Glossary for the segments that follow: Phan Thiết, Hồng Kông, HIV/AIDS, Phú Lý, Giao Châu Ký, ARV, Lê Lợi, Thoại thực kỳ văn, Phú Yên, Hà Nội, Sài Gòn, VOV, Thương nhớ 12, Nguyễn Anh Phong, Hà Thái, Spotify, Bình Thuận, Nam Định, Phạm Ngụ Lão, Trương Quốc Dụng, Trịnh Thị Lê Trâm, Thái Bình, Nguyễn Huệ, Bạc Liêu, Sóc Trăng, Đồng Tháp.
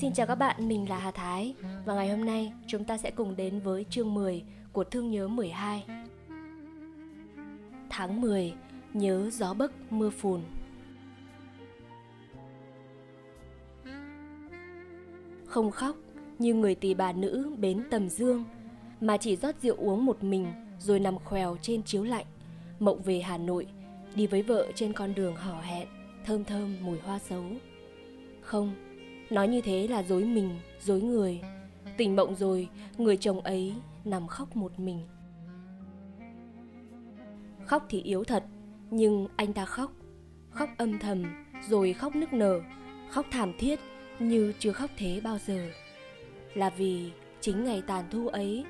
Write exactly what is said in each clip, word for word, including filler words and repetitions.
Xin chào các bạn, mình là Hà Thái. Và ngày hôm nay chúng ta sẽ cùng đến với chương mười của Thương nhớ mười hai. Tháng mười, nhớ gió bấc mưa phùn. Không khóc như người tỳ bà nữ bến Tầm Dương, mà chỉ rót rượu uống một mình rồi nằm khèo trên chiếu lạnh, mộng về Hà Nội, đi với vợ trên con đường hò hẹn, thơm thơm mùi hoa sấu. Không, nói như thế là dối mình, dối người. Tỉnh mộng rồi, người chồng ấy nằm khóc một mình. Khóc thì yếu thật, nhưng anh ta khóc. Khóc âm thầm, rồi khóc nức nở, khóc thảm thiết như chưa khóc thế bao giờ. Là vì chính ngày tàn thu ấy,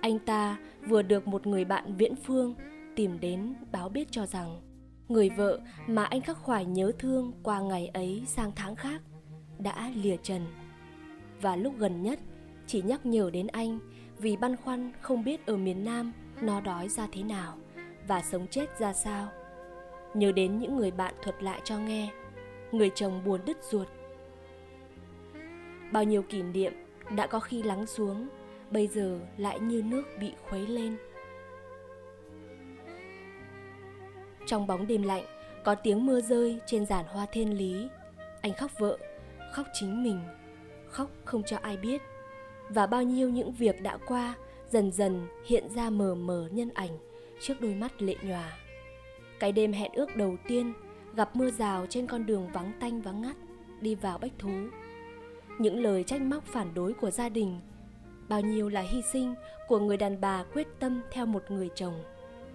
anh ta vừa được một người bạn viễn phương tìm đến báo biết cho rằng người vợ mà anh khắc khoải nhớ thương qua ngày ấy sang tháng khác đã lìa trần. Và lúc gần nhất chỉ nhắc nhở đến anh vì băn khoăn không biết ở miền Nam nó đói ra thế nào và sống chết ra sao. Nhớ đến những người bạn thuật lại cho nghe, người chồng buồn đứt ruột. Bao nhiêu kỷ niệm đã có khi lắng xuống, bây giờ lại như nước bị khuấy lên. Trong bóng đêm lạnh, có tiếng mưa rơi trên giàn hoa Thiên Lý. Anh khóc vợ, khóc chính mình, khóc không cho ai biết. Và bao nhiêu những việc đã qua dần dần hiện ra mờ mờ nhân ảnh trước đôi mắt lệ nhòa. Cái đêm hẹn ước đầu tiên, gặp mưa rào trên con đường vắng tanh vắng ngắt đi vào Bách Thú. Những lời trách móc phản đối của gia đình, bao nhiêu là hy sinh của người đàn bà quyết tâm theo một người chồng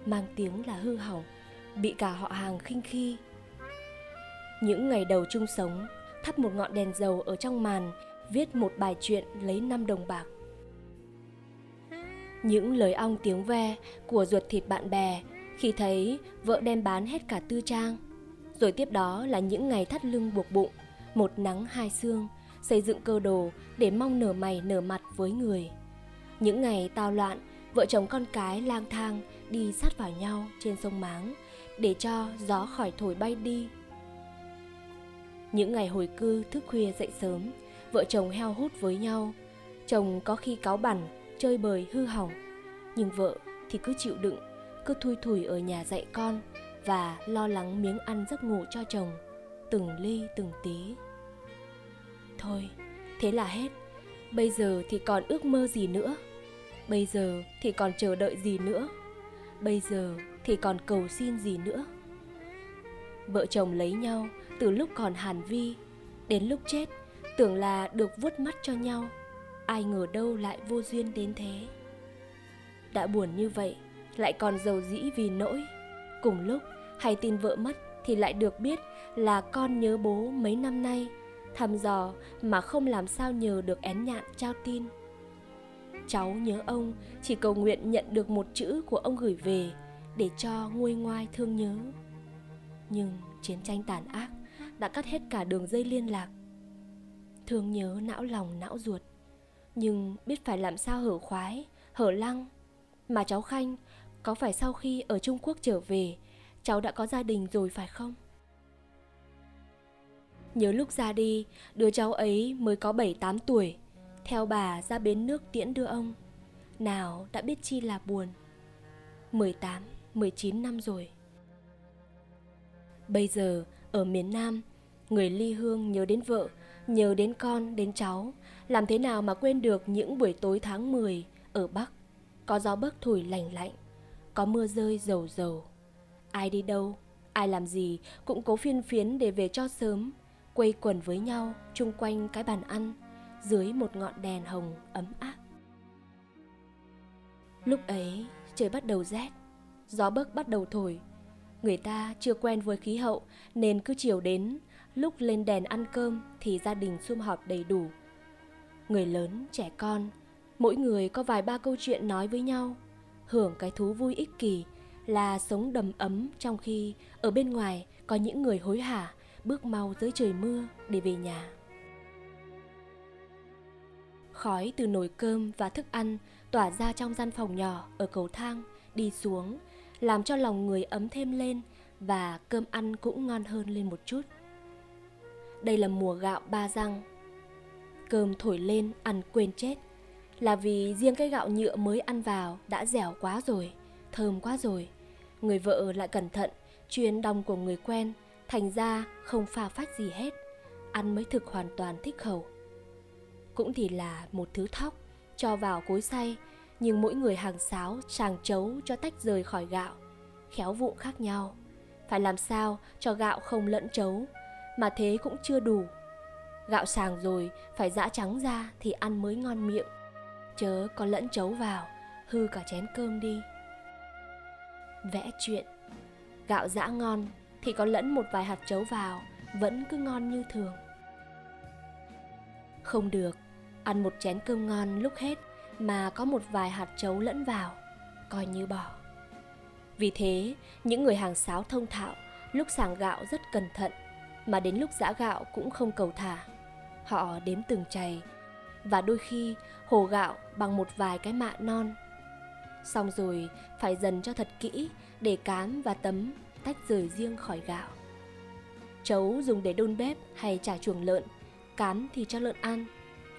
mang tiếng là hư hỏng, bị cả họ hàng khinh khi. Những ngày đầu chung sống, thắp một ngọn đèn dầu ở trong màn, viết một bài truyện lấy năm đồng bạc. Những lời ong tiếng ve của ruột thịt bạn bè khi thấy vợ đem bán hết cả tư trang. Rồi tiếp đó là những ngày thắt lưng buộc bụng, một nắng hai sương, xây dựng cơ đồ để mong nở mày nở mặt với người. Những ngày tao loạn, vợ chồng con cái lang thang đi sát vào nhau trên sông Máng để cho gió khỏi thổi bay đi. Những ngày hồi cư thức khuya dậy sớm, vợ chồng heo hút với nhau. Chồng có khi cáu bẳn, chơi bời hư hỏng, nhưng vợ thì cứ chịu đựng, cứ thui thủi ở nhà dạy con và lo lắng miếng ăn giấc ngủ cho chồng, từng ly từng tí. Thôi, thế là hết. Bây giờ thì còn ước mơ gì nữa? Bây giờ thì còn chờ đợi gì nữa? Bây giờ thì còn cầu xin gì nữa? Vợ chồng lấy nhau từ lúc còn hàn vi, đến lúc chết tưởng là được vuốt mắt cho nhau, ai ngờ đâu lại vô duyên đến thế. Đã buồn như vậy, lại còn dầu dĩ vì nỗi. Cùng lúc hay tin vợ mất thì lại được biết là con nhớ bố mấy năm nay, thăm dò mà không làm sao nhờ được én nhạn trao tin. Cháu nhớ ông, chỉ cầu nguyện nhận được một chữ của ông gửi về để cho nguôi ngoai thương nhớ. Nhưng chiến tranh tàn ác đã cắt hết cả đường dây liên lạc. Thương nhớ não lòng não ruột, nhưng biết phải làm sao hở khoái, hở lăng. Mà cháu Khanh, có phải sau khi ở Trung Quốc trở về, cháu đã có gia đình rồi phải không? Nhớ lúc ra đi, đứa cháu ấy mới có bảy tám tuổi, theo bà ra bến nước tiễn đưa ông. Nào đã biết chi là buồn. mười tám, mười chín năm rồi. Bây giờ, ở miền Nam, người ly hương nhớ đến vợ, nhớ đến con, đến cháu. Làm thế nào mà quên được những buổi tối tháng mười ở Bắc, có gió bấc thổi lành lạnh, có mưa rơi rầu rầu. Ai đi đâu, ai làm gì cũng cố phiên phiến để về cho sớm, quây quần với nhau chung quanh cái bàn ăn, dưới một ngọn đèn hồng ấm áp. Lúc ấy, trời bắt đầu rét, gió bấc bắt đầu thổi. Người ta chưa quen với khí hậu nên cứ chiều đến, lúc lên đèn ăn cơm thì gia đình sum họp đầy đủ. Người lớn, trẻ con, mỗi người có vài ba câu chuyện nói với nhau, hưởng cái thú vui ích kỷ là sống đầm ấm trong khi ở bên ngoài có những người hối hả bước mau dưới trời mưa để về nhà. Khói từ nồi cơm và thức ăn tỏa ra trong gian phòng nhỏ ở cầu thang đi xuống, làm cho lòng người ấm thêm lên và cơm ăn cũng ngon hơn lên một chút. Đây là mùa gạo ba răng. Cơm thổi lên ăn quên chết, là vì riêng cái gạo nhựa mới ăn vào đã dẻo quá rồi, thơm quá rồi. Người vợ lại cẩn thận, chuyên đong của người quen, thành ra không pha phách gì hết, ăn mới thực hoàn toàn thích khẩu. Cũng thì là một thứ thóc, cho vào cối xay, nhưng mỗi người hàng sáo, sàng chấu cho tách rời khỏi gạo, khéo vụ khác nhau. Phải làm sao cho gạo không lẫn chấu, mà thế cũng chưa đủ. Gạo sàng rồi, phải giã trắng ra thì ăn mới ngon miệng, chớ có lẫn chấu vào, hư cả chén cơm đi. Vẽ chuyện, gạo giã ngon thì có lẫn một vài hạt chấu vào, vẫn cứ ngon như thường. Không được, ăn một chén cơm ngon lúc hết mà có một vài hạt chấu lẫn vào, coi như bỏ. Vì thế, những người hàng sáo thông thạo, lúc sàng gạo rất cẩn thận, mà đến lúc giã gạo cũng không cầu thả. Họ đếm từng chày, và đôi khi hồ gạo bằng một vài cái mạ non. Xong rồi, phải dần cho thật kỹ để cám và tấm tách rời riêng khỏi gạo. Chấu dùng để đun bếp hay chả chuồng lợn, cám thì cho lợn ăn.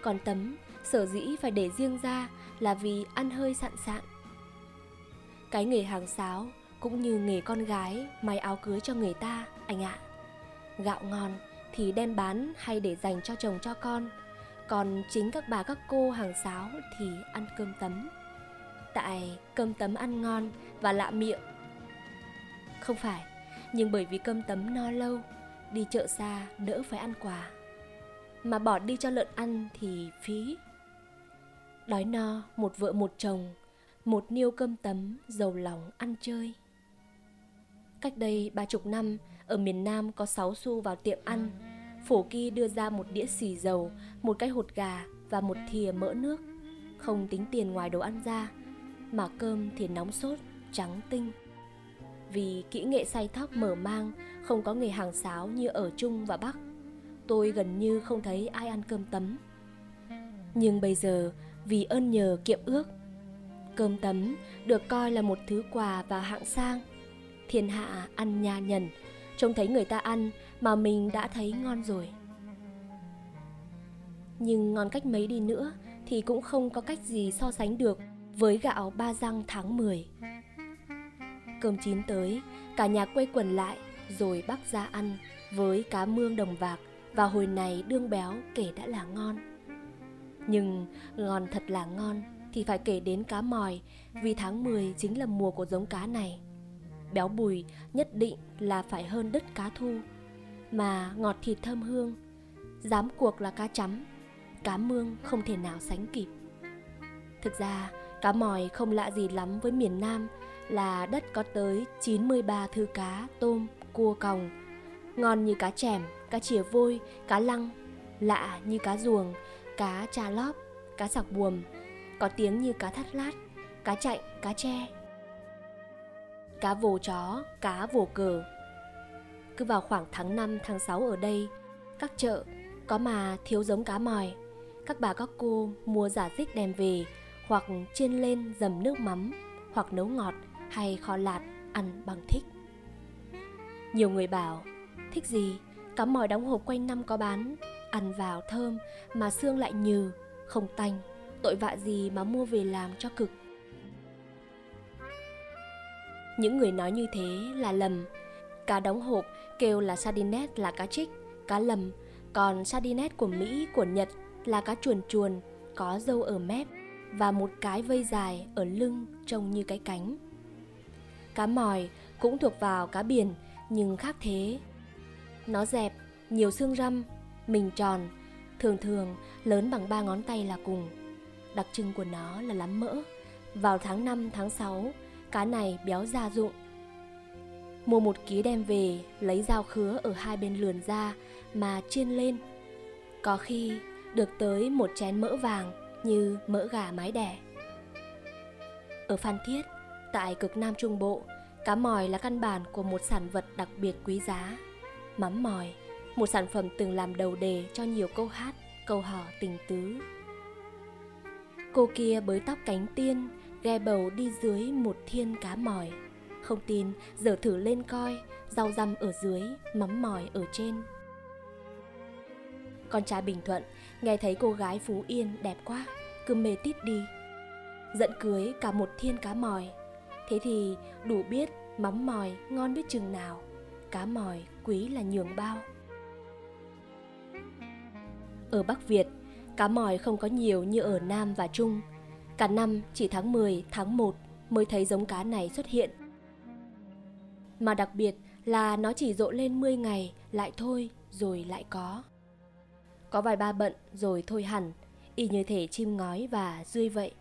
Còn tấm, sở dĩ phải để riêng ra là vì ăn hơi sạn sạn. Cái nghề hàng sáo cũng như nghề con gái may áo cưới cho người ta, anh ạ. Gạo ngon thì đem bán hay để dành cho chồng cho con, còn chính các bà các cô hàng sáo thì ăn cơm tấm. Tại cơm tấm ăn ngon và lạ miệng. Không phải, nhưng bởi vì cơm tấm no lâu, đi chợ xa đỡ phải ăn quà, mà bỏ đi cho lợn ăn thì phí. Đói no một vợ một chồng, một niêu cơm tấm giàu lòng ăn chơi. Cách đây ba chục năm, ở miền Nam có sáu xu vào tiệm ăn, phổ kỳ đưa ra một đĩa xì dầu, một cái hột gà và một thìa mỡ nước. Không tính tiền ngoài đồ ăn ra, mà cơm thì nóng sốt, trắng tinh. Vì kỹ nghệ xay thóc mở mang, không có nghề hàng sáo như ở Trung và Bắc, tôi gần như không thấy ai ăn cơm tấm. Nhưng bây giờ, vì ơn nhờ kiệm ước, cơm tấm được coi là một thứ quà và hạng sang. Thiên hạ ăn nha nhần, trông thấy người ta ăn mà mình đã thấy ngon rồi. Nhưng ngon cách mấy đi nữa thì cũng không có cách gì so sánh được với gạo ba răng tháng mười. Cơm chín tới, cả nhà quây quần lại rồi bắc ra ăn với cá mương đồng vạc và hồi này đương béo kể đã là ngon. Nhưng ngon thật là ngon thì phải kể đến cá mòi, vì tháng mười chính là mùa của giống cá này. Béo bùi nhất định là phải hơn đứt cá thu, mà ngọt thịt thơm hương. Dám cuộc là cá chấm, cá mương không thể nào sánh kịp. Thực ra cá mòi không lạ gì lắm với miền Nam, là đất có tới chín mươi ba thứ cá tôm, cua còng. Ngon như cá chẻm, cá chìa vôi, cá lăng. Lạ như cá ruồng, cá trà lóp, cá sặc buồm. Có tiếng như cá thắt lát, cá chạnh, cá tre, cá vồ chó, cá vồ cờ. Cứ vào khoảng tháng năm, tháng sáu ở đây, các chợ có mà thiếu giống cá mòi, các bà các cô mua giả dích đem về, hoặc chiên lên dầm nước mắm, hoặc nấu ngọt hay kho lạt ăn bằng thích. Nhiều người bảo thích gì, cá mòi đóng hộp quanh năm có bán, ăn vào thơm mà xương lại nhừ, không tanh, tội vạ gì mà mua về làm cho cực. Những người nói như thế là lầm. Cá đóng hộp kêu là sardinet là cá trích, cá lầm. Còn sardinet của Mỹ, của Nhật là cá chuồn chuồn, có râu ở mép và một cái vây dài ở lưng trông như cái cánh. Cá mòi cũng thuộc vào cá biển nhưng khác thế. Nó dẹp, nhiều xương răm, mình tròn, thường thường lớn bằng ba ngón tay là cùng. Đặc trưng của nó là lắm mỡ. Vào tháng năm, tháng sáu, cá này béo ra rụng. Mua một ký đem về, lấy dao khứa ở hai bên lườn ra mà chiên lên. Có khi được tới một chén mỡ vàng như mỡ gà mái đẻ. Ở Phan Thiết, tại cực Nam Trung Bộ, cá mòi là căn bản của một sản vật đặc biệt quý giá. Mắm mòi, một sản phẩm từng làm đầu đề cho nhiều câu hát, câu hò tình tứ. Cô kia bới tóc cánh tiên, ghe bầu đi dưới một thiên cá mòi. Không tin, giờ thử lên coi, rau răm ở dưới, mắm mòi ở trên. Con trai Bình Thuận nghe thấy cô gái Phú Yên đẹp quá, cứ mê tít đi, giận cưới cả một thiên cá mòi. Thế thì đủ biết mắm mòi ngon biết chừng nào, cá mòi quý là nhường bao. Ở Bắc Việt, cá mòi không có nhiều như ở Nam và Trung. Cả năm chỉ tháng mười, tháng một mới thấy giống cá này xuất hiện. Mà đặc biệt là nó chỉ rộ lên mười ngày lại thôi rồi lại có. Có vài ba bận rồi thôi hẳn, y như thể chim ngói và dươi vậy.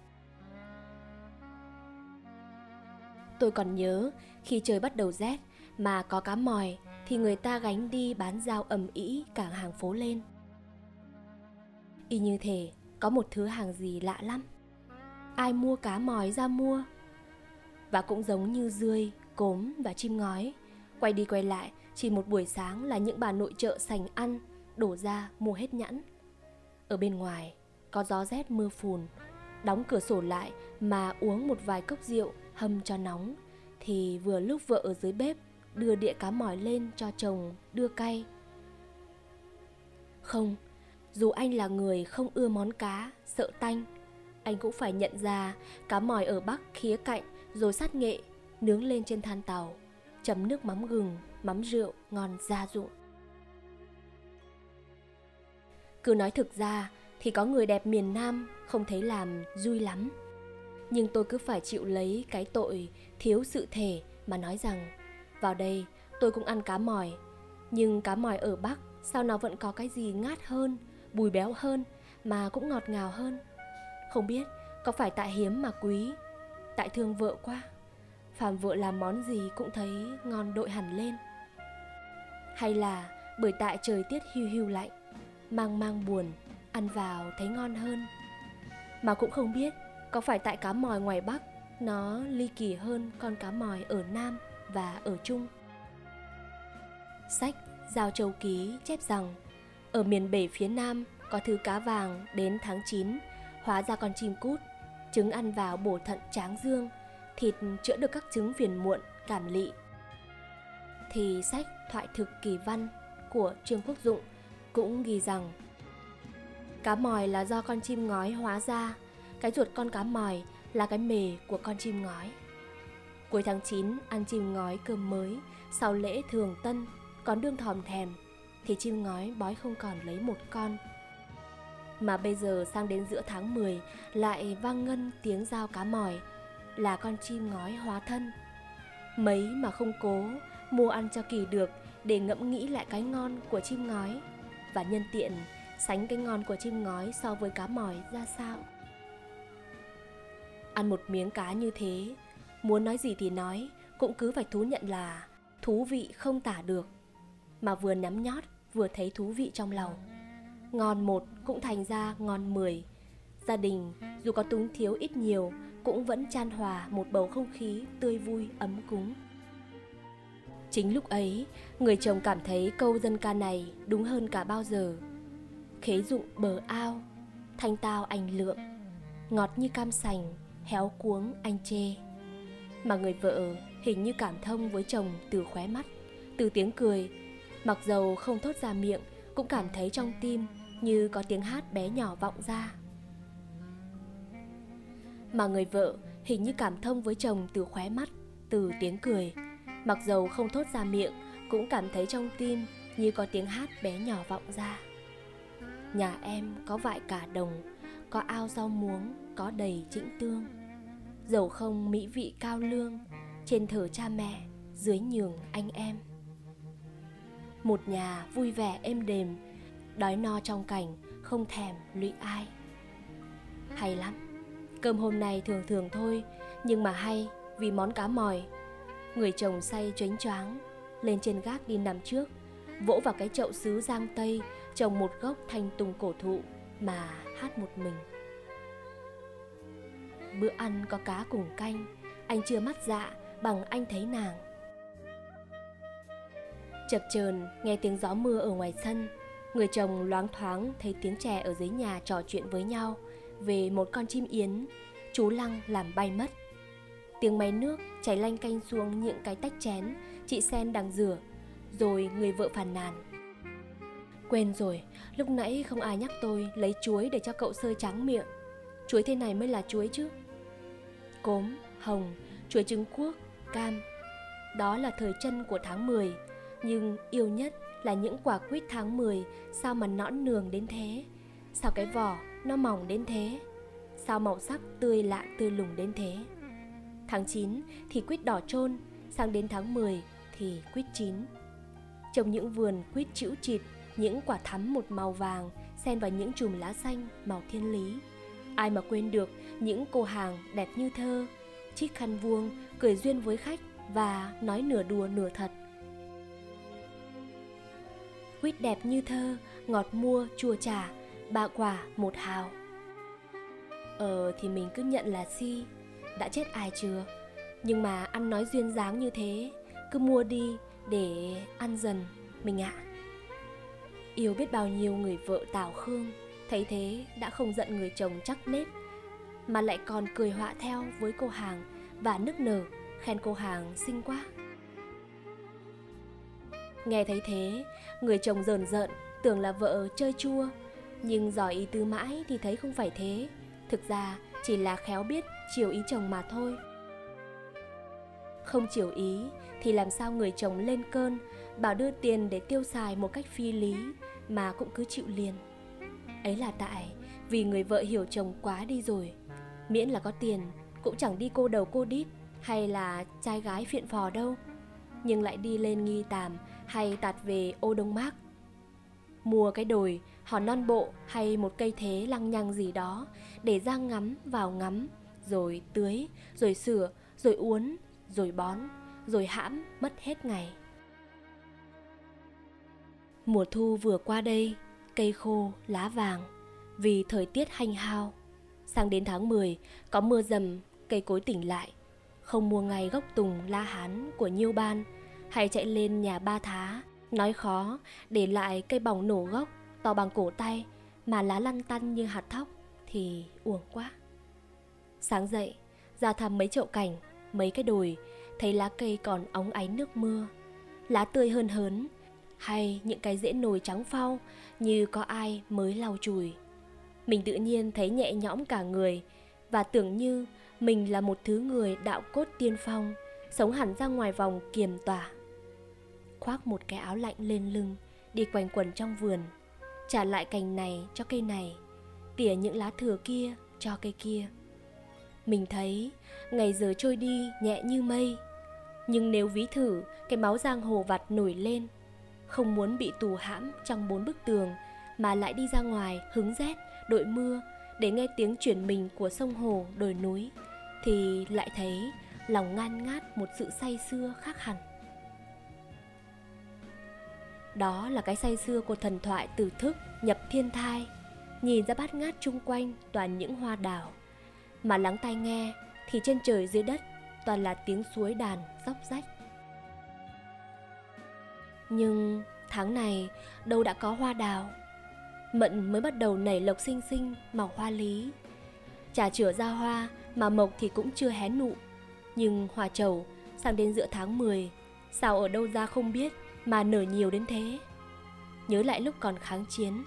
Tôi còn nhớ khi trời bắt đầu rét mà có cá mòi thì người ta gánh đi bán rao ầm ĩ cả hàng phố lên. Y như thể có một thứ hàng gì lạ lắm. Ai mua cá mòi ra mua. Và cũng giống như dươi, cốm và chim ngói, quay đi quay lại chỉ một buổi sáng là những bà nội chợ sành ăn, đổ ra mua hết nhãn. Ở bên ngoài có gió rét mưa phùn, đóng cửa sổ lại mà uống một vài cốc rượu hâm cho nóng, thì vừa lúc vợ ở dưới bếp đưa đĩa cá mòi lên cho chồng đưa cay. Không, dù anh là người không ưa món cá, sợ tanh, anh cũng phải nhận ra cá mòi ở Bắc khía cạnh rồi sát nghệ, nướng lên trên than tàu, chấm nước mắm gừng, mắm rượu ngon gia dụng. Cứ nói thực ra thì có người đẹp miền Nam không thấy làm vui lắm. Nhưng tôi cứ phải chịu lấy cái tội thiếu sự thể mà nói rằng vào đây tôi cũng ăn cá mòi. Nhưng cá mòi ở Bắc sao nó vẫn có cái gì ngát hơn, bùi béo hơn mà cũng ngọt ngào hơn. Không biết có phải tại hiếm mà quý, tại thương vợ quá. Phàm vợ làm món gì cũng thấy ngon đội hẳn lên. Hay là bởi tại trời tiết hiu hiu lạnh, mang mang buồn, ăn vào thấy ngon hơn. Mà cũng không biết có phải tại cá mòi ngoài Bắc nó ly kỳ hơn con cá mòi ở Nam và ở Trung. Sách Giao Châu Ký chép rằng ở miền Bể phía Nam có thứ cá vàng đến tháng chín, hóa ra con chim cút, trứng ăn vào bổ thận tráng dương, thịt chữa được các chứng phiền muộn, cảm lị. Thì sách Thoại Thực Kỳ Văn của Trương Quốc Dụng cũng ghi rằng cá mòi là do con chim ngói hóa ra, cái ruột con cá mòi là cái mề của con chim ngói. Cuối tháng chín ăn chim ngói cơm mới, sau lễ thường tân, còn đương thòm thèm, thì chim ngói bói không còn lấy một con. Mà bây giờ sang đến giữa tháng mười lại vang ngân tiếng giao cá mòi, là con chim ngói hóa thân. Mấy mà không cố mua ăn cho kỳ được, để ngẫm nghĩ lại cái ngon của chim ngói, và nhân tiện sánh cái ngon của chim ngói so với cá mòi ra sao. Ăn một miếng cá như thế, muốn nói gì thì nói, cũng cứ phải thú nhận là thú vị không tả được. Mà vừa nhắm nhót vừa thấy thú vị trong lòng. Ngon một cũng thành ra ngon mười. Gia đình dù có túng thiếu ít nhiều cũng vẫn chan hòa một bầu không khí tươi vui ấm cúng. Chính lúc ấy, người chồng cảm thấy câu dân ca này đúng hơn cả bao giờ. Khế rụng bờ ao, thanh tao anh lượng, ngọt như cam sành, héo cuống anh chê. Mà người vợ hình như cảm thông với chồng từ khóe mắt, từ tiếng cười. Mặc dầu không thốt ra miệng, cũng cảm thấy trong tim như có tiếng hát bé nhỏ vọng ra. Mà người vợ hình như cảm thông với chồng từ khóe mắt, từ tiếng cười. Mặc dầu không thốt ra miệng, cũng cảm thấy trong tim như có tiếng hát bé nhỏ vọng ra. Nhà em có vại cả đồng, có ao rau muống, có đầy trĩnh tương. Dầu không mỹ vị cao lương, trên thờ cha mẹ, dưới nhường anh em. Một nhà vui vẻ êm đềm, đói no trong cảnh, không thèm lụy ai. Hay lắm. Cơm hôm nay thường thường thôi, nhưng mà hay vì món cá mòi. Người chồng say choáng choáng, lên trên gác đi nằm trước, vỗ vào cái chậu sứ giang tây, trồng một gốc thanh tùng cổ thụ mà hát một mình. Bữa ăn có cá cùng canh, anh chưa mắt dạ bằng anh thấy nàng. Chập chờn nghe tiếng gió mưa ở ngoài sân, người chồng loáng thoáng thấy tiếng trẻ ở dưới nhà trò chuyện với nhau về một con chim yến chú Lăng làm bay mất. Tiếng máy nước chảy lanh canh xuống những cái tách chén chị Sen đang rửa. Rồi người vợ phàn nàn: Quên rồi, lúc nãy không ai nhắc tôi lấy chuối để cho cậu sơi tráng miệng. Chuối thế này mới là chuối chứ. Cốm, hồng, chuối Trung Quốc, cam. Đó là thời chân của tháng mười. Nhưng yêu nhất là những quả quýt tháng mười. Sao mà nõn nường đến thế? Sao cái vỏ nó mỏng đến thế? Sao màu sắc tươi lạ tươi lùng đến thế? Tháng chín thì quýt đỏ trôn, sang đến tháng mười thì quýt chín. Trong những vườn quýt chĩu chịt, những quả thắm một màu vàng xen vào những chùm lá xanh màu thiên lý. Ai mà quên được những cô hàng đẹp như thơ, chiếc khăn vuông cười duyên với khách và nói nửa đùa nửa thật. Quýt đẹp như thơ, ngọt mua chua chả, ba quả một hào. Ờ thì mình cứ nhận là si, đã chết ai chưa. Nhưng mà ăn nói duyên dáng như thế, cứ mua đi để ăn dần mình ạ. À. Yêu biết bao nhiêu người vợ tảo khương, thấy thế đã không giận người chồng chắc nết, mà lại còn cười họa theo với cô hàng và nức nở khen cô hàng xinh quá. Nghe thấy thế, người chồng rờn rợn tưởng là vợ chơi chua, nhưng dò ý tứ mãi thì thấy không phải thế. Thực ra chỉ là khéo biết chiều ý chồng mà thôi. Không chiều ý thì làm sao người chồng lên cơn, bảo đưa tiền để tiêu xài một cách phi lý mà cũng cứ chịu liền. Ấy là tại vì người vợ hiểu chồng quá đi rồi. Miễn là có tiền cũng chẳng đi cô đầu cô đít hay là trai gái phiện phò đâu, nhưng lại đi lên nghi tàm hay tạt về ô Đông Mác. Mua cái đồi, hòn non bộ hay một cây thế lăng nhăng gì đó để ra ngắm vào ngắm, rồi tưới, rồi sửa, rồi uốn, rồi bón, rồi hãm mất hết ngày. Mùa thu vừa qua đây, cây khô, lá vàng vì thời tiết hanh hao. Sang đến tháng mười, có mưa dầm, cây cối tỉnh lại. Không mua ngay gốc tùng la hán của Nhiêu Ban, hay chạy lên nhà Ba Thá nói khó để lại cây bỏng nổ gốc to bằng cổ tay mà lá lăn tăn như hạt thóc thì uổng quá. Sáng dậy ra thăm mấy chậu cảnh, mấy cái đồi, thấy lá cây còn óng ánh nước mưa, lá tươi hơn hớn, hay những cái rễ nồi trắng phau như có ai mới lau chùi. Mình tự nhiên thấy nhẹ nhõm cả người và tưởng như mình là một thứ người đạo cốt tiên phong, sống hẳn ra ngoài vòng kiềm tỏa. Khoác một cái áo lạnh lên lưng, đi quanh quẩn trong vườn, trả lại cành này cho cây này, tỉa những lá thừa kia cho cây kia. Mình thấy ngày giờ trôi đi nhẹ như mây, nhưng nếu ví thử cái máu giang hồ vặt nổi lên, không muốn bị tù hãm trong bốn bức tường mà lại đi ra ngoài hứng rét, đội mưa để nghe tiếng chuyển mình của sông hồ đồi núi, thì lại thấy lòng ngan ngát một sự say sưa khác hẳn. Đó là cái say sưa của thần thoại Từ Thức nhập thiên thai, nhìn ra bát ngát chung quanh toàn những hoa đào, mà lắng tai nghe thì trên trời dưới đất toàn là tiếng suối đàn róc rách. Nhưng tháng này đâu đã có hoa đào, mận mới bắt đầu nảy lộc xinh xinh màu hoa lý, chả chữa ra hoa mà mộc thì cũng chưa hé nụ. Nhưng hoa trầu sang đến giữa tháng mười, sao ở đâu ra không biết mà nở nhiều đến thế. Nhớ lại lúc còn kháng chiến,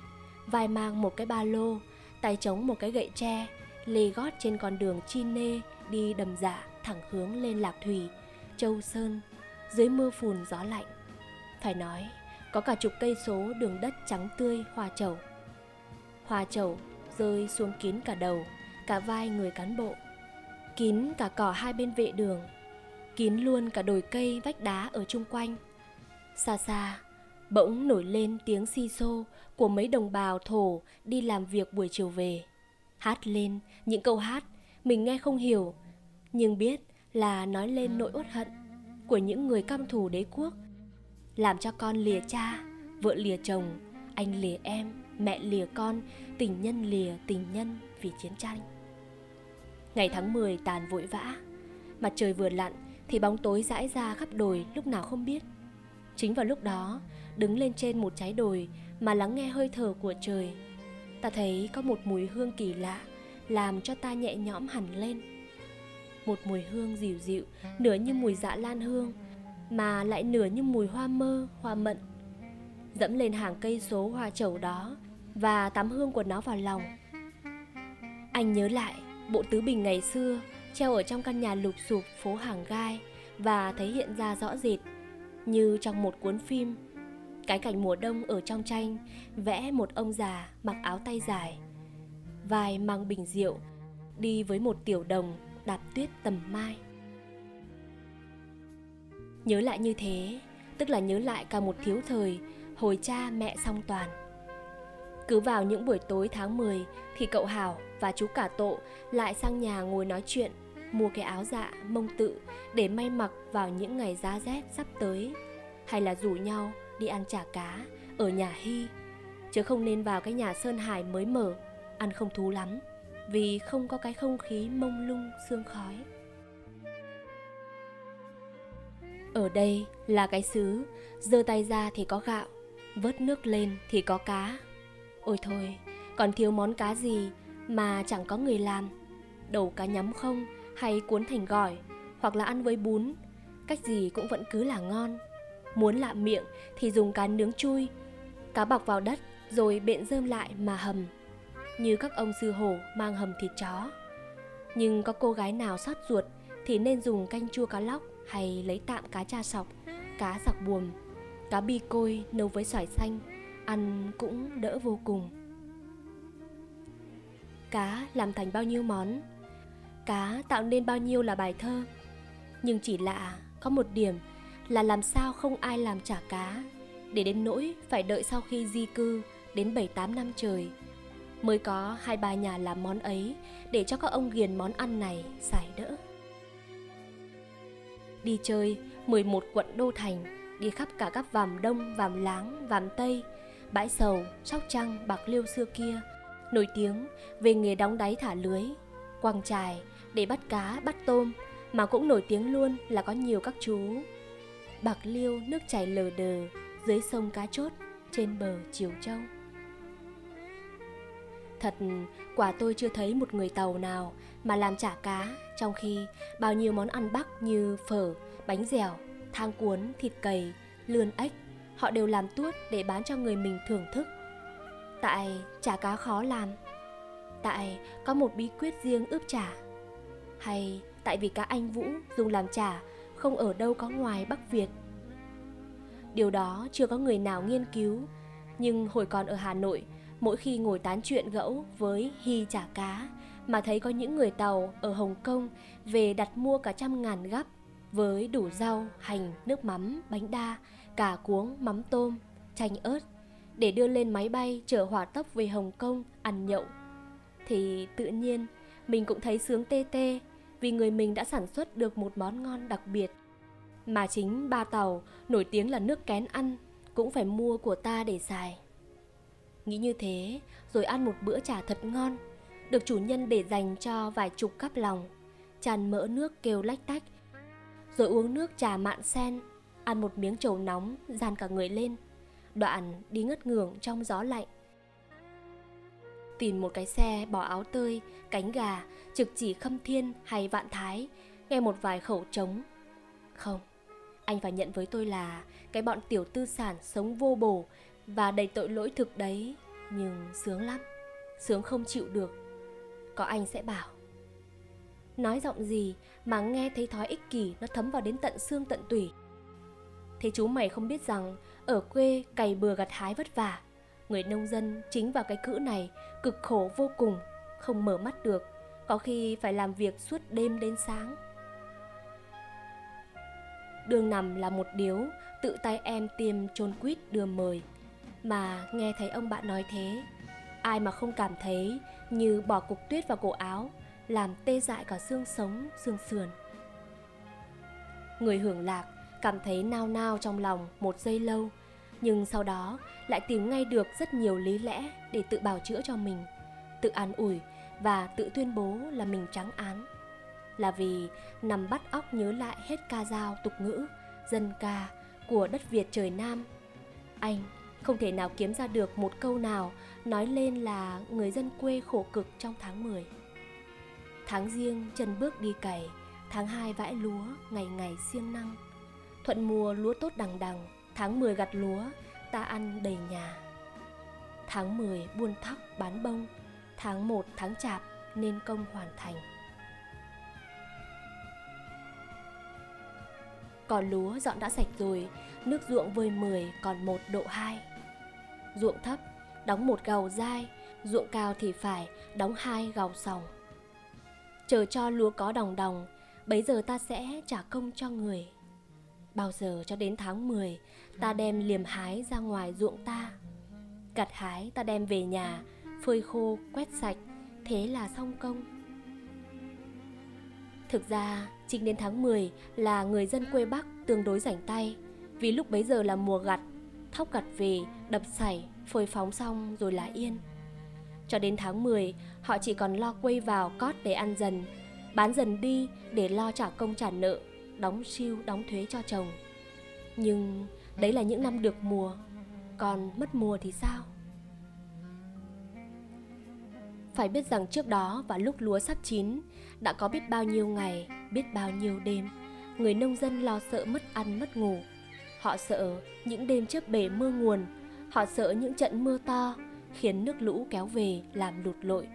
vai mang một cái ba lô, tay chống một cái gậy tre, lê gót trên con đường chi nê đi Đầm Dạ thẳng hướng lên Lạc Thủy, Châu Sơn, dưới mưa phùn gió lạnh. Phải nói có cả chục cây số đường đất trắng tươi hoa trầu. Hoa trầu rơi xuống kín cả đầu, cả vai người cán bộ, kín cả cỏ hai bên vệ đường, kín luôn cả đồi cây vách đá ở chung quanh. Xa xa bỗng nổi lên tiếng xi xô của mấy đồng bào thổ đi làm việc buổi chiều về, hát lên những câu hát mình nghe không hiểu, nhưng biết là nói lên nỗi uất hận của những người căm thù đế quốc, làm cho con lìa cha, vợ lìa chồng, anh lìa em, mẹ lìa con, tình nhân lìa tình nhân vì chiến tranh. Ngày tháng mười tàn vội vã, mặt trời vừa lặn thì bóng tối rải ra khắp đồi lúc nào không biết. Chính vào lúc đó, đứng lên trên một trái đồi mà lắng nghe hơi thở của trời, ta thấy có một mùi hương kỳ lạ làm cho ta nhẹ nhõm hẳn lên. Một mùi hương dịu dịu, nửa như mùi dạ lan hương mà lại nửa như mùi hoa mơ, hoa mận. dẫm lên hàng cây số hoa trầu đó và tắm hương của nó vào lòng. Anh nhớ lại bộ tứ bình ngày xưa treo ở trong căn nhà lụp xụp phố hàng gai và thấy hiện ra rõ rệt như trong một cuốn phim. Cái cảnh mùa đông ở trong tranh vẽ một ông già mặc áo tay dài, vai mang bình rượu, đi với một tiểu đồng đạp tuyết tầm mai. Nhớ lại như thế, tức là nhớ lại cả một thiếu thời hồi cha mẹ song toàn. Cứ vào những buổi tối tháng mười thì cậu Hảo và chú Cả Tộ lại sang nhà ngồi nói chuyện, mua cái áo dạ mông tự để may mặc vào những ngày giá rét sắp tới, hay là rủ nhau đi ăn chả cá ở nhà Hy, chứ không nên vào cái nhà Sơn Hải mới mở, ăn không thú lắm vì không có cái không khí mông lung sương khói. Ở đây là cái xứ giơ tay ra thì có gạo, vớt nước lên thì có cá. Ôi thôi, còn thiếu món cá gì mà chẳng có người làm. Đầu cá nhắm không hay cuốn thành gỏi, hoặc là ăn với bún, cách gì cũng vẫn cứ là ngon. Muốn lạ miệng thì dùng cá nướng chui, cá bọc vào đất rồi bện rơm lại mà hầm, như các ông sư hổ mang hầm thịt chó. Nhưng có cô gái nào xót ruột thì nên dùng canh chua cá lóc, hay lấy tạm cá tra sọc, cá sọc buồm, cá bi côi nấu với xoài xanh, ăn cũng đỡ vô cùng. Cá làm thành bao nhiêu món, cá tạo nên bao nhiêu là bài thơ. Nhưng chỉ lạ có một điểm là làm sao không ai làm chả cá, để đến nỗi phải đợi sau khi di cư đến bảy tám năm trời mới có hai ba nhà làm món ấy, để cho các ông ghiền món ăn này giải đỡ. Đi chơi mười một quận đô thành, đi khắp cả các Vàm Đông, Vàm Láng, Vàm Tây, Bãi Sầu, Sóc Trăng, Bạc Liêu xưa kia, nổi tiếng về nghề đóng đáy thả lưới, Quang Chài để bắt cá, bắt tôm, mà cũng nổi tiếng luôn là có nhiều các chú Bạc Liêu nước chảy lờ đờ, dưới sông cá chốt, trên bờ chiều trâu. Thật, quả tôi chưa thấy một người Tàu nào mà làm chả cá, trong khi bao nhiêu món ăn Bắc như phở, bánh dẻo, thang cuốn, thịt cầy, lươn ếch họ đều làm tuốt để bán cho người mình thưởng thức. Tại chả cá khó làm, tại có một bí quyết riêng ướp chả, hay tại vì cá Anh Vũ dùng làm chả không ở đâu có ngoài Bắc Việt. Điều đó chưa có người nào nghiên cứu, nhưng hồi còn ở Hà Nội, mỗi khi ngồi tán chuyện gẫu với Hy chả cá mà thấy có những người Tàu ở Hồng Kông về đặt mua cả trăm ngàn gắp với đủ rau, hành, nước mắm, bánh đa, cà cuống, mắm tôm, chanh ớt để đưa lên máy bay chở hỏa tốc về Hồng Kông ăn nhậu, thì tự nhiên mình cũng thấy sướng tê tê vì người mình đã sản xuất được một món ngon đặc biệt mà chính ba Tàu nổi tiếng là nước kén ăn cũng phải mua của ta để xài. Nghĩ như thế rồi ăn một bữa chả thật ngon, được chủ nhân để dành cho vài chục cắp lòng, tràn mỡ nước kêu lách tách, rồi uống nước trà mạn sen, ăn một miếng trầu nóng dàn cả người lên, đoạn đi ngất ngưởng trong gió lạnh. Tìm một cái xe bỏ áo tơi, cánh gà, trực chỉ Khâm Thiên hay Vạn Thái, nghe một vài khẩu trống. Không, anh phải nhận với tôi là cái bọn tiểu tư sản sống vô bổ và đầy tội lỗi thực đấy, nhưng sướng lắm, sướng không chịu được. Có anh sẽ bảo, nói giọng gì mà nghe thấy thói ích kỷ nó thấm vào đến tận xương tận tủy. Thế chú mày không biết rằng ở quê cày bừa gặt hái vất vả, người nông dân chính vào cái cữ này cực khổ vô cùng, không mở mắt được, có khi phải làm việc suốt đêm đến sáng. Đường nằm là một điếu tự tay em tiêm chôn quýt đưa mời, mà nghe thấy ông bạn nói thế, ai mà không cảm thấy như bỏ cục tuyết vào cổ áo, làm tê dại cả xương sống, xương sườn. Người hưởng lạc cảm thấy nao nao trong lòng một giây lâu, nhưng sau đó lại tìm ngay được rất nhiều lý lẽ để tự bào chữa cho mình, tự an ủi và tự tuyên bố là mình trắng án, là vì nằm bắt óc nhớ lại hết ca dao tục ngữ, dân ca của đất Việt trời Nam. Anh không thể nào kiếm ra được một câu nào nói lên là người dân quê khổ cực trong tháng mười. Tháng giêng chân bước đi cày, tháng hai vãi lúa, ngày ngày siêng năng. Thuận mùa lúa tốt đằng đằng, tháng mười gặt lúa, ta ăn đầy nhà. Tháng mười buôn thóc bán bông, tháng một tháng chạp nên công hoàn thành. Cỏ lúa dọn đã sạch rồi, nước ruộng vơi mười còn một độ hai. Ruộng thấp, đóng một gàu dai, ruộng cao thì phải đóng hai gàu sòng. Chờ cho lúa có đồng đồng, bấy giờ ta sẽ trả công cho người. Bao giờ cho đến tháng mười, ta đem liềm hái ra ngoài ruộng ta. Gặt hái ta đem về nhà, phơi khô, quét sạch, thế là xong công. Thực ra, chính đến tháng mười là người dân quê Bắc tương đối rảnh tay, vì lúc bấy giờ là mùa gặt, thóc gặt về, đập sảy, phơi phóng xong rồi là yên. Cho đến tháng mười, họ chỉ còn lo quây vào cót để ăn dần, bán dần đi để lo trả công trả nợ, đóng siêu, đóng thuế cho chồng. Nhưng đấy là những năm được mùa, còn mất mùa thì sao? Phải biết rằng trước đó vào lúc lúa sắp chín, đã có biết bao nhiêu ngày, biết bao nhiêu đêm, người nông dân lo sợ mất ăn mất ngủ. Họ sợ những đêm chớp bể mưa nguồn, họ sợ những trận mưa to khiến nước lũ kéo về làm lụt lội.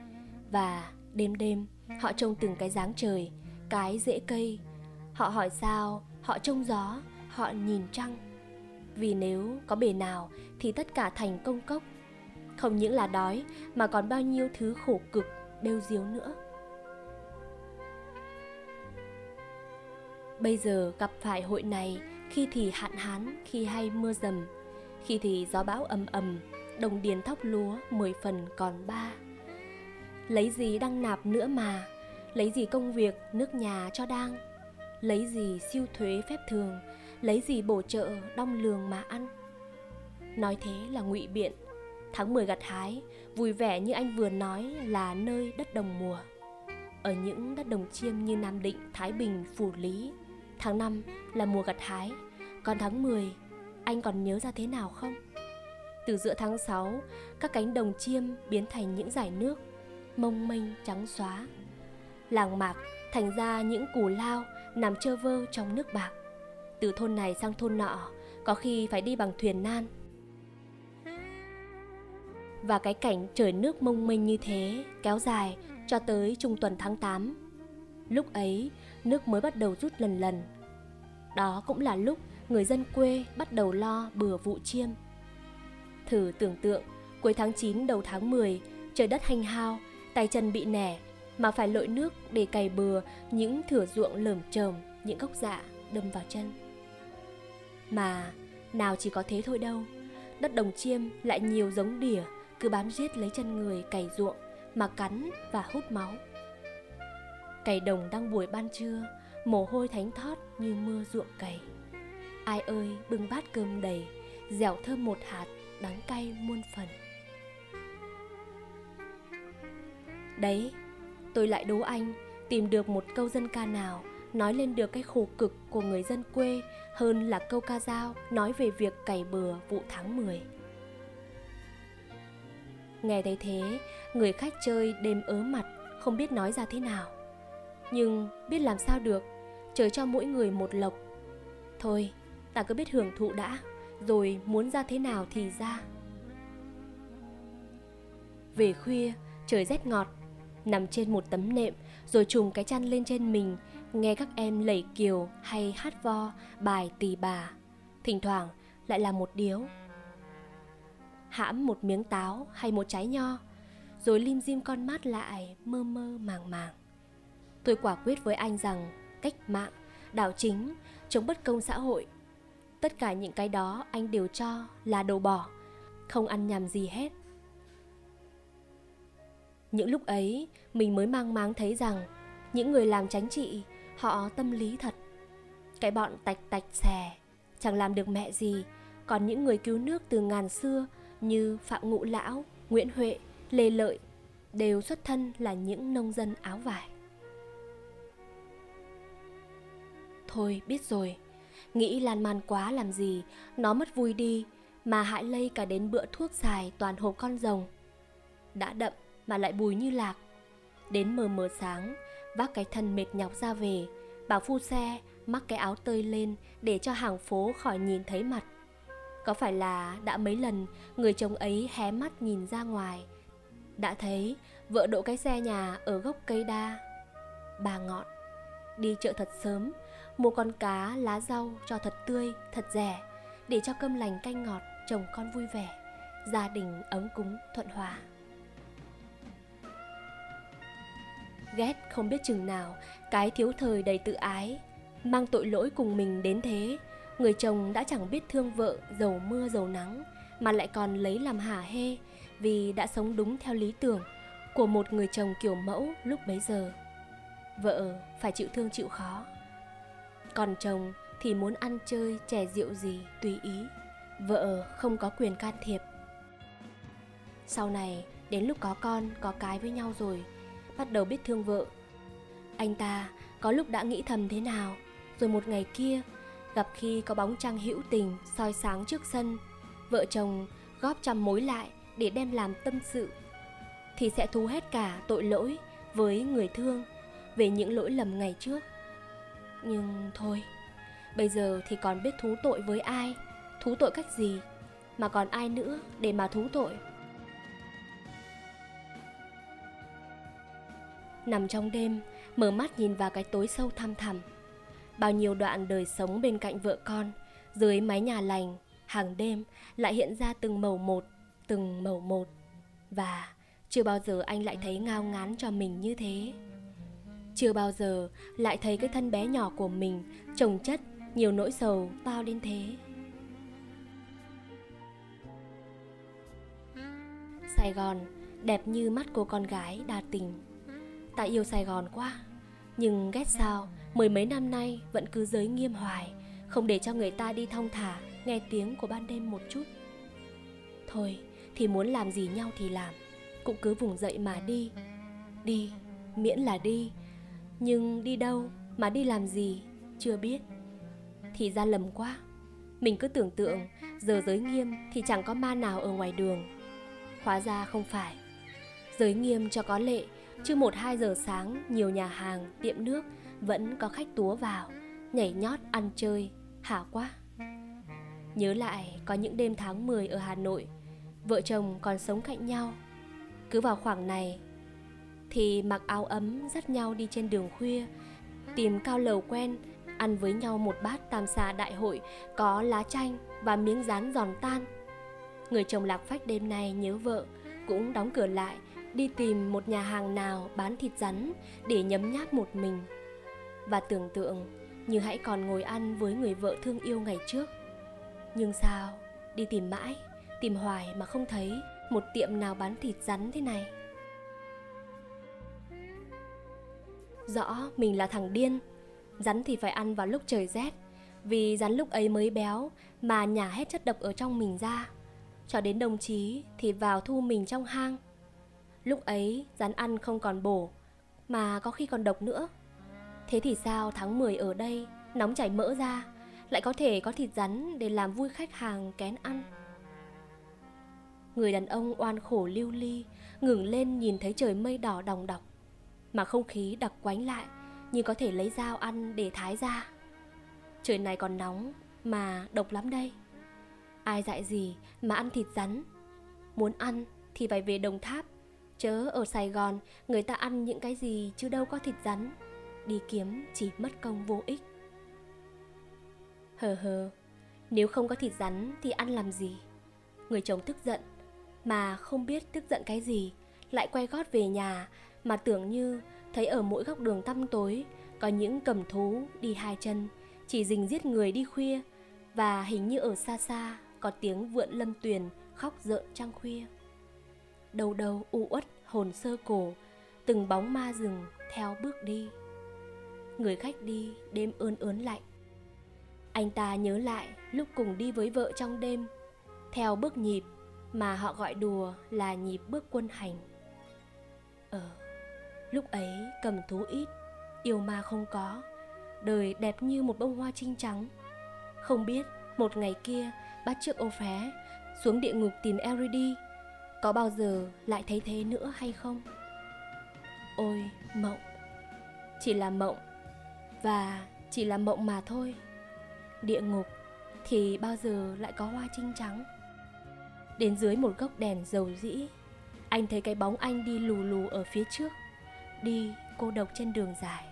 Và đêm đêm họ trông từng cái dáng trời, cái rễ cây. Họ hỏi sao, họ trông gió, họ nhìn trăng. Vì nếu có bể nào thì tất cả thành công cốc. Không những là đói mà còn bao nhiêu thứ khổ cực, bêu diếu nữa. Bây giờ gặp phải hội này, khi thì hạn hán, khi hay mưa dầm, khi thì gió bão ầm ầm, đồng điền thóc lúa mười phần còn ba. Lấy gì đăng nạp nữa mà, lấy gì công việc nước nhà cho đang, lấy gì siêu thuế phép thường, lấy gì bổ trợ đong lường mà ăn. Nói thế là ngụy biện. Tháng mười gặt hái, vui vẻ như anh vừa nói là nơi đất đồng mùa. Ở những đất đồng chiêm như Nam Định, Thái Bình, Phú Lý, tháng năm là mùa gặt hái. Còn tháng mười, anh còn nhớ ra thế nào không? Từ giữa tháng sáu, các cánh đồng chiêm biến thành những dải nước, mông mênh trắng xóa. Làng mạc thành ra những cù lao nằm trơ vơ trong nước bạc. Từ thôn này sang thôn nọ, có khi phải đi bằng thuyền nan. Và cái cảnh trời nước mông mênh như thế kéo dài cho tới trung tuần tháng tám. Lúc ấy, nước mới bắt đầu rút lần lần. Đó cũng là lúc người dân quê bắt đầu lo bừa vụ chiêm. Thử tưởng tượng, cuối tháng chín đầu tháng mười, trời đất hanh hao, tay chân bị nẻ, mà phải lội nước để cày bừa những thửa ruộng lởm chởm, những gốc rạ đâm vào chân. Mà nào chỉ có thế thôi đâu, đất đồng chiêm lại nhiều giống đỉa, cứ bám riết lấy chân người cày ruộng mà cắn và hút máu. Cày đồng đang buổi ban trưa, mồ hôi thánh thót như mưa ruộng cày. Ai ơi bưng bát cơm đầy, dẻo thơm một hạt, đắng cay muôn phần. Đấy, tôi lại đố anh tìm được một câu dân ca nào nói lên được cái khổ cực của người dân quê hơn là câu ca dao nói về việc cày bừa vụ tháng mười. Nghe thấy thế, người khách chơi đêm ớ mặt, không biết nói ra thế nào. Nhưng biết làm sao được, trời cho mỗi người một lộc. Thôi, ta cứ biết hưởng thụ đã, rồi muốn ra thế nào thì ra. Về khuya, trời rét ngọt, nằm trên một tấm nệm rồi trùm cái chăn lên trên mình, nghe các em lẩy kiều hay hát vo bài tỳ bà. Thỉnh thoảng lại là một điếu, hãm một miếng táo hay một trái nho, rồi lim dim con mắt lại mơ mơ màng màng. Tôi quả quyết với anh rằng cách mạng, đảo chính, chống bất công xã hội, tất cả những cái đó anh đều cho là đồ bỏ, không ăn nhằm gì hết. Những lúc ấy mình mới mang máng thấy rằng những người làm chính trị họ tâm lý thật. Cái bọn tạch tạch xè chẳng làm được mẹ gì, còn những người cứu nước từ ngàn xưa như Phạm Ngụ Lão, Nguyễn Huệ, Lê Lợi đều xuất thân là những nông dân áo vải. Thôi biết rồi, nghĩ lan man quá làm gì, nó mất vui đi mà hại lây cả đến bữa thuốc xài toàn hộp con rồng. Đã đậm mà lại bùi như lạc. Đến mờ mờ sáng, vác cái thân mệt nhọc ra về, bảo phu xe mắc cái áo tơi lên để cho hàng phố khỏi nhìn thấy mặt. Có phải là đã mấy lần người chồng ấy hé mắt nhìn ra ngoài, đã thấy vợ đỗ cái xe nhà ở gốc cây đa bà ngọn. Đi chợ thật sớm, mua con cá lá rau cho thật tươi, thật rẻ, để cho cơm lành canh ngọt, chồng con vui vẻ, gia đình ấm cúng thuận hòa. Ghét không biết chừng nào cái thiếu thời đầy tự ái mang tội lỗi cùng mình đến thế. Người chồng đã chẳng biết thương vợ dầu mưa dầu nắng, mà lại còn lấy làm hả hê vì đã sống đúng theo lý tưởng của một người chồng kiểu mẫu lúc bấy giờ. Vợ phải chịu thương chịu khó, còn chồng thì muốn ăn chơi chè rượu gì tùy ý, vợ không có quyền can thiệp. Sau này đến lúc có con có cái với nhau rồi, bắt đầu biết thương vợ. Anh ta có lúc đã nghĩ thầm thế nào, rồi một ngày kia gặp khi có bóng trăng hữu tình soi sáng trước sân, vợ chồng góp trăm mối lại để đem làm tâm sự, thì sẽ thú hết cả tội lỗi với người thương về những lỗi lầm ngày trước. Nhưng thôi, bây giờ thì còn biết thú tội với ai, thú tội cách gì, mà còn ai nữa để mà thú tội. Nằm trong đêm, mở mắt nhìn vào cái tối sâu thăm thẳm. Bao nhiêu đoạn đời sống bên cạnh vợ con, dưới mái nhà lành, hàng đêm lại hiện ra từng màu một, từng màu một. Và chưa bao giờ anh lại thấy ngao ngán cho mình như thế. Chưa bao giờ lại thấy cái thân bé nhỏ của mình chồng chất nhiều nỗi sầu bao đến thế. Sài Gòn đẹp như mắt cô con gái đa tình. Ta yêu Sài Gòn quá, nhưng ghét sao mười mấy năm nay vẫn cứ giới nghiêm hoài, không để cho người ta đi thong thả nghe tiếng của ban đêm một chút. Thôi thì muốn làm gì nhau thì làm, cũng cứ vùng dậy mà đi. Đi, miễn là đi. Nhưng đi đâu mà đi làm gì chưa biết. Thì ra lầm quá. Mình cứ tưởng tượng giờ giới nghiêm thì chẳng có ma nào ở ngoài đường. Hóa ra không phải. Giới nghiêm cho có lệ, chứ một hai giờ sáng nhiều nhà hàng, tiệm nước vẫn có khách túa vào, nhảy nhót ăn chơi, hả quá. Nhớ lại có những đêm tháng mười ở Hà Nội, vợ chồng còn sống cạnh nhau. Cứ vào khoảng này thì mặc áo ấm dắt nhau đi trên đường khuya, tìm cao lầu quen, ăn với nhau một bát tam xà đại hội có lá chanh và miếng rán giòn tan. Người chồng lạc phách đêm nay nhớ vợ, cũng đóng cửa lại, đi tìm một nhà hàng nào bán thịt rắn để nhấm nháp một mình. Và tưởng tượng như hãy còn ngồi ăn với người vợ thương yêu ngày trước. Nhưng sao, đi tìm mãi, tìm hoài mà không thấy một tiệm nào bán thịt rắn thế này. Rõ mình là thằng điên. Rắn thì phải ăn vào lúc trời rét, vì rắn lúc ấy mới béo mà nhả hết chất độc ở trong mình ra. Cho đến đồng chí thì vào thu mình trong hang. Lúc ấy rắn ăn không còn bổ, mà có khi còn độc nữa. Thế thì sao tháng mười ở đây nóng chảy mỡ ra, lại có thể có thịt rắn để làm vui khách hàng kén ăn. Người đàn ông oan khổ lưu ly ngừng lên nhìn thấy trời mây đỏ đòng đọc, mà không khí đặc quánh lại như có thể lấy dao ăn để thái ra. Trời này còn nóng mà độc lắm đây. Ai dại gì mà ăn thịt rắn. Muốn ăn thì phải về Đồng Tháp, chớ ở Sài Gòn người ta ăn những cái gì chứ đâu có thịt rắn. Đi kiếm chỉ mất công vô ích. Hờ hờ, nếu không có thịt rắn thì ăn làm gì. Người chồng tức giận, mà không biết tức giận cái gì. Lại quay gót về nhà, mà tưởng như thấy ở mỗi góc đường tăm tối có những cầm thú đi hai chân, chỉ rình giết người đi khuya. Và hình như ở xa xa có tiếng vượn lâm tuyền khóc rợn trăng khuya. Đầu đầu u uất hồn sơ cổ, từng bóng ma rừng theo bước đi. Người khách đi đêm ươn ướn lạnh. Anh ta nhớ lại lúc cùng đi với vợ trong đêm, theo bước nhịp mà họ gọi đùa là nhịp bước quân hành. Ờ, lúc ấy cầm thú ít, yêu ma không có, đời đẹp như một bông hoa trinh trắng. Không biết một ngày kia bắt chước ô phé xuống địa ngục tìm lờ rờ đê, có bao giờ lại thấy thế nữa hay không? Ôi mộng, chỉ là mộng, và chỉ là mộng mà thôi. Địa ngục thì bao giờ lại có hoa trinh trắng. Đến dưới một gốc đèn dầu dĩ, anh thấy cái bóng anh đi lù lù ở phía trước, đi cô độc trên đường dài.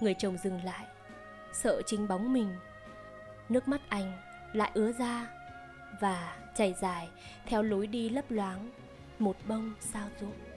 Người chồng dừng lại, sợ chính bóng mình. Nước mắt anh lại ứa ra và chảy dài theo lối đi lấp loáng một bông sao rụng.